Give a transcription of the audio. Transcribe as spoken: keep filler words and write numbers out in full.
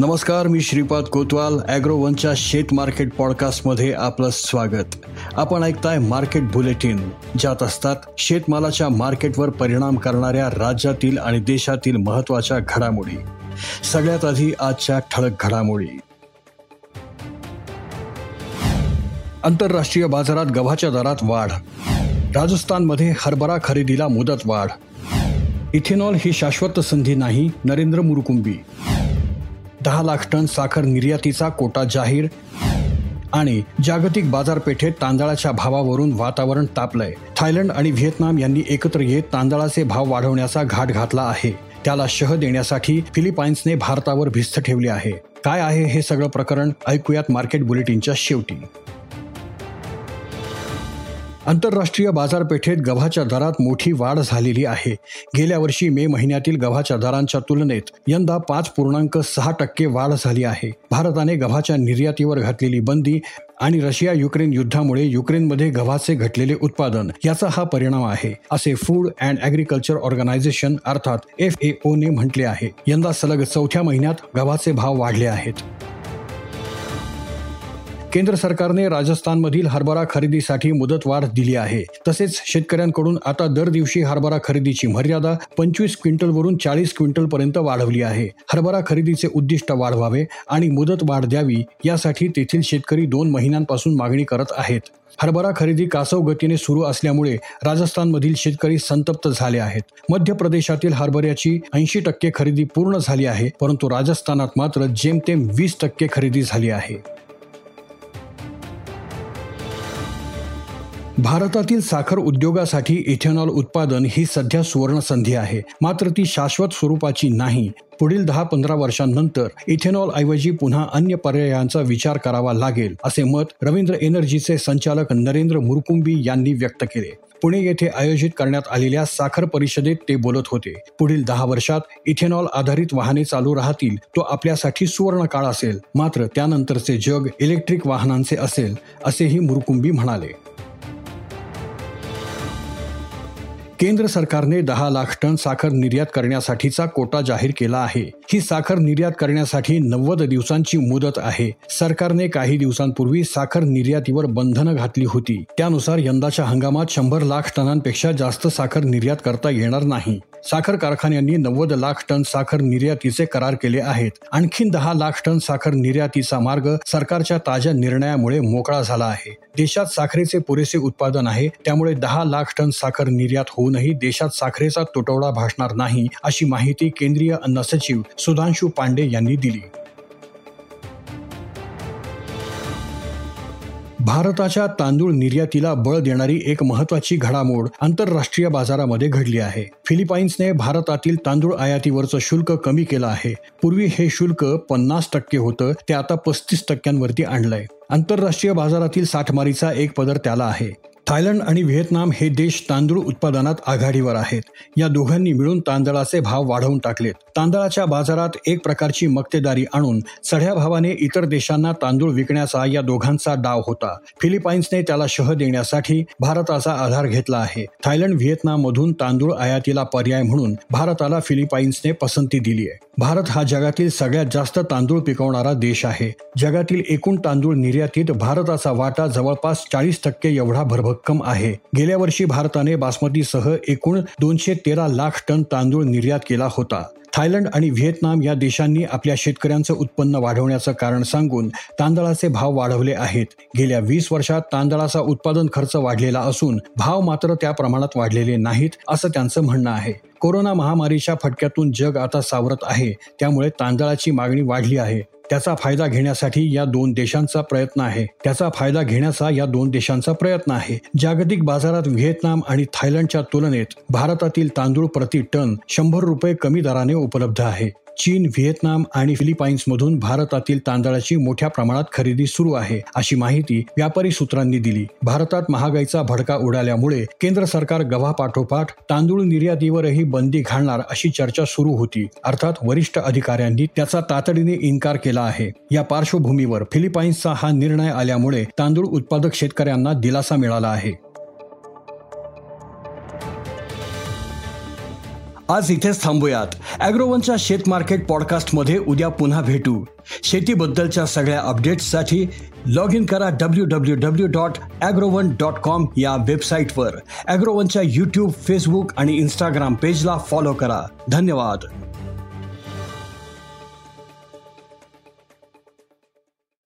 नमस्कार, मी श्रीपाद कोतवाल. एग्रो वनच्या शेत मार्केट पॉडकास्टमध्ये आपलं स्वागत. आपण ऐकताय मार्केट बुलेटिन, ज्यात असतात शेतमालाच्या मार्केटवर परिणाम करणाऱ्या राज्यातील आणि देशातील महत्त्वाच्या घडामोडी. सगळ्यात आधी आजच्या ठळक घडामोडी. आंतरराष्ट्रीय बाजारात गव्हाच्या दरात वाढ. राजस्थानमध्ये हरभरा खरेदीला मुदत वाढ. इथेनॉल ही शाश्वत संधी नाही, नरेंद्र मुरकुंबी. दहा लाख टन साखर निर्यातीचा कोटा जाहीर. आणि जागतिक बाजारपेठेत तांदळाच्या भावावरून वातावरण तापलंय. थायलंड आणि व्हिएतनाम यांनी एकत्र येत तांदळाचे भाव वाढवण्याचा घाट घातला आहे. त्याला शह देण्यासाठी फिलिपाइन्सने भारतावर भिस्त ठेवली आहे. काय आहे हे सगळं प्रकरण, ऐकूयात मार्केट बुलेटिनच्या शेवटी. आंतरराष्ट्रीय बाजारपेठेत गव्हाच्या दरात मोठी वाढ झालेली आहे. गेल्या वर्षी मे महिन्यातील गव्हाच्या दरांच्या तुलनेत यंदा पाच पूर्णांक सहा टक्के वाढ झाली आहे. भारताने गव्हाच्या निर्यातीवर घातलेली बंदी आणि रशिया युक्रेन युद्धामुळे युक्रेनमध्ये गव्हाचे घटलेले उत्पादन याचा हा परिणाम आहे, असे फूड अँड ॲग्रिकल्चर ऑर्गनायझेशन अर्थात एफ ए ओ ने म्हटले आहे. यंदा सलग चौथ्या महिन्यात गव्हाचे भाव वाढले आहेत. केंद्र सरकारने राजस्थानमधील हरभरा खरेदीसाठी मुदतवाढ दिली आहे. तसेच शेतकऱ्यांकडून आता दर दिवशी हरभरा खरेदीची मर्यादा पंचवीस क्विंटलवरून चाळीस क्विंटलपर्यंत वाढवली आहे. हरभरा खरेदीचे उद्दिष्ट वाढवावे आणि मुदतवाढ द्यावी यासाठी तेथील शेतकरी दोन महिन्यांपासून मागणी करत आहेत. हरभरा खरेदी कासव गतीने सुरू असल्यामुळे राजस्थानमधील शेतकरी संतप्त झाले आहेत. मध्य प्रदेशातील हरभऱ्याची ऐंशी टक्के खरेदी पूर्ण झाली आहे, परंतु राजस्थानात मात्र जेमतेम वीस टक्के खरेदी झाली आहे. भारतातील साखर उद्योगासाठी इथेनॉल उत्पादन ही सध्या सुवर्ण संधी आहे, मात्र ती शाश्वत स्वरूपाची नाही. पुढील दहा पंधरा वर्षांनंतर इथेनॉल ऐवजी पुन्हा अन्य पर्यायांचा विचार करावा लागेल, असे मत रवींद्र एनर्जीचे संचालक नरेंद्र मुरकुंबी यांनी व्यक्त केले. पुणे येथे आयोजित करण्यात आलेल्या साखर परिषदेत ते बोलत होते. पुढील दहा वर्षात इथेनॉल आधारित वाहने चालू राहतील, तो आपल्यासाठी सुवर्ण काळ असेल, मात्र त्यानंतरचे जग इलेक्ट्रिक वाहनांचे असेल, असेही मुरकुंबी म्हणाले. केंद्र सरकारने दहा लाख टन साखर निर्यात करण्यासाठीचा कोटा जाहीर केला आहे. ही साखर निर्यात करण्यासाठी नव्वद दिवसांची मुदत आहे. सरकारने काही दिवसांपूर्वी साखर निर्यातीवर बंधनं घातली होती. त्यानुसार यंदाच्या हंगामात शंभर लाख टनांपेक्षा जास्त साखर निर्यात करता येणार नाही. साखर कारखान्यांनी नव्वद लाख टन साखर निर्यातीचे करार केले आहेत. आणखी दहा लाख टन साखर निर्यातीचा मार्ग सरकारच्या ताज्या निर्णयामुळे मोकळा झाला आहे. देशात साखरेचे पुरेसे उत्पादन आहे, त्यामुळे दहा लाख टन साखर निर्यात होऊनही देशात साखरेचा तुटवडा भासणार नाही, अशी माहिती केंद्रीय अन्न सचिव सुधांशु पांडे यांनी दिली. भारताच्या तांदूळ निर्यातीला बळ देणारी एक महत्त्वाची घडामोड आंतरराष्ट्रीय बाजारामध्ये घडली आहे. फिलिपाइन्सने भारतातील तांदूळ आयातीवरचं शुल्क कमी केलं आहे. पूर्वी हे शुल्क पन्नास टक्के होतं, ते आता पस्तीस टक्क्यांवरती आणलंय. आंतरराष्ट्रीय बाजारातील साठमारीचा एक पदर त्याला आहे. थायलंड आणि व्हिएतनाम हे देश तांदूळ उत्पादनात आघाडीवर आहेत. या दोघांनी मिळून तांदळाचे भाव वाढवून टाकलेत. तांदळाच्या बाजारात एक प्रकारची मक्तेदारी आणून चढ्या भावाने इतर देशांना तांदूळ विकण्याचा या दोघांचा डाव होता. फिलिपाइन्सने त्याला शह देण्यासाठी भारताचा आधार घेतला आहे. थायलंड व्हिएतनाममधून तांदूळ आयातीला पर्याय म्हणून भारताला फिलिपाइन्सने पसंती दिली आहे. भारत हा जगातील सगळ्यात जास्त तांदूळ पिकवणारा देश आहे. जगातील एकूण तांदूळ निर्यातीत भारताचा वाटा जवळपास चाळीस टक्के एवढा भरभर कम आहे. गेल्या वर्षी भारताने बासमतीसह एकूण दोनशे तेरा लाख टन तांदूळ निर्यात केला होता. थायलंड आणि व्हिएतनाम या देशांनी आपल्या शेतकऱ्यांचं उत्पन्न वाढवण्याचं कारण सांगून तांदळाचे भाव वाढवले आहेत. गेल्या वीस वर्षात तांदळाचा उत्पादन खर्च वाढलेला असून भाव मात्र त्या प्रमाणात वाढलेले नाहीत, असं त्यांचं म्हणणं आहे. कोरोना महामारीच्या फटक्यातून जग आता सावरत आहे, त्यामुळे तांदळाची मागणी वाढली आहे. त्याचा फायदा घेण्यासाठी या दोन देशांचा प्रयत्न आहे त्याचा फायदा घेण्याचा या दोन देशांचा प्रयत्न आहे जागतिक बाजारात व्हिएतनाम आणि थायलंडच्या तुलनेत भारतातील तांदूळ प्रति टन शंभर रुपये कमी दराने उपलब्ध आहे. चीन, व्हिएतनाम आणि फिलिपाइन्समधून भारतातील तांदळाची मोठ्या प्रमाणात खरेदी सुरू आहे, अशी माहिती व्यापारी सूत्रांनी दिली. भारतात महागाईचा भडका उडाल्यामुळे केंद्र सरकार गव्हापाठोपाठ तांदूळ निर्यातीवरही बंदी घालणार अशी चर्चा सुरू होती. अर्थात वरिष्ठ अधिकाऱ्यांनी त्याचा तातडीने इन्कार केला आहे. या पार्श्वभूमीवर फिलिपाइन्सचा हा निर्णय आल्यामुळे तांदूळ उत्पादक शेतकऱ्यांना दिलासा मिळाला आहे. आज इथेच थांबूयात. एग्रो वनच्या शेत मार्केट पॉडकास्टमध्ये उद्या पुन्हा भेटू. शेतीबद्दलच्या सगळ्या अपडेट्ससाठी लॉग इन करा W W W dot Agro one dot com या वेबसाईटवर. एग्रो वनच्या यूट्यूब, फेसबुक आणि इंस्टाग्राम पेजला फॉलो करा. धन्यवाद.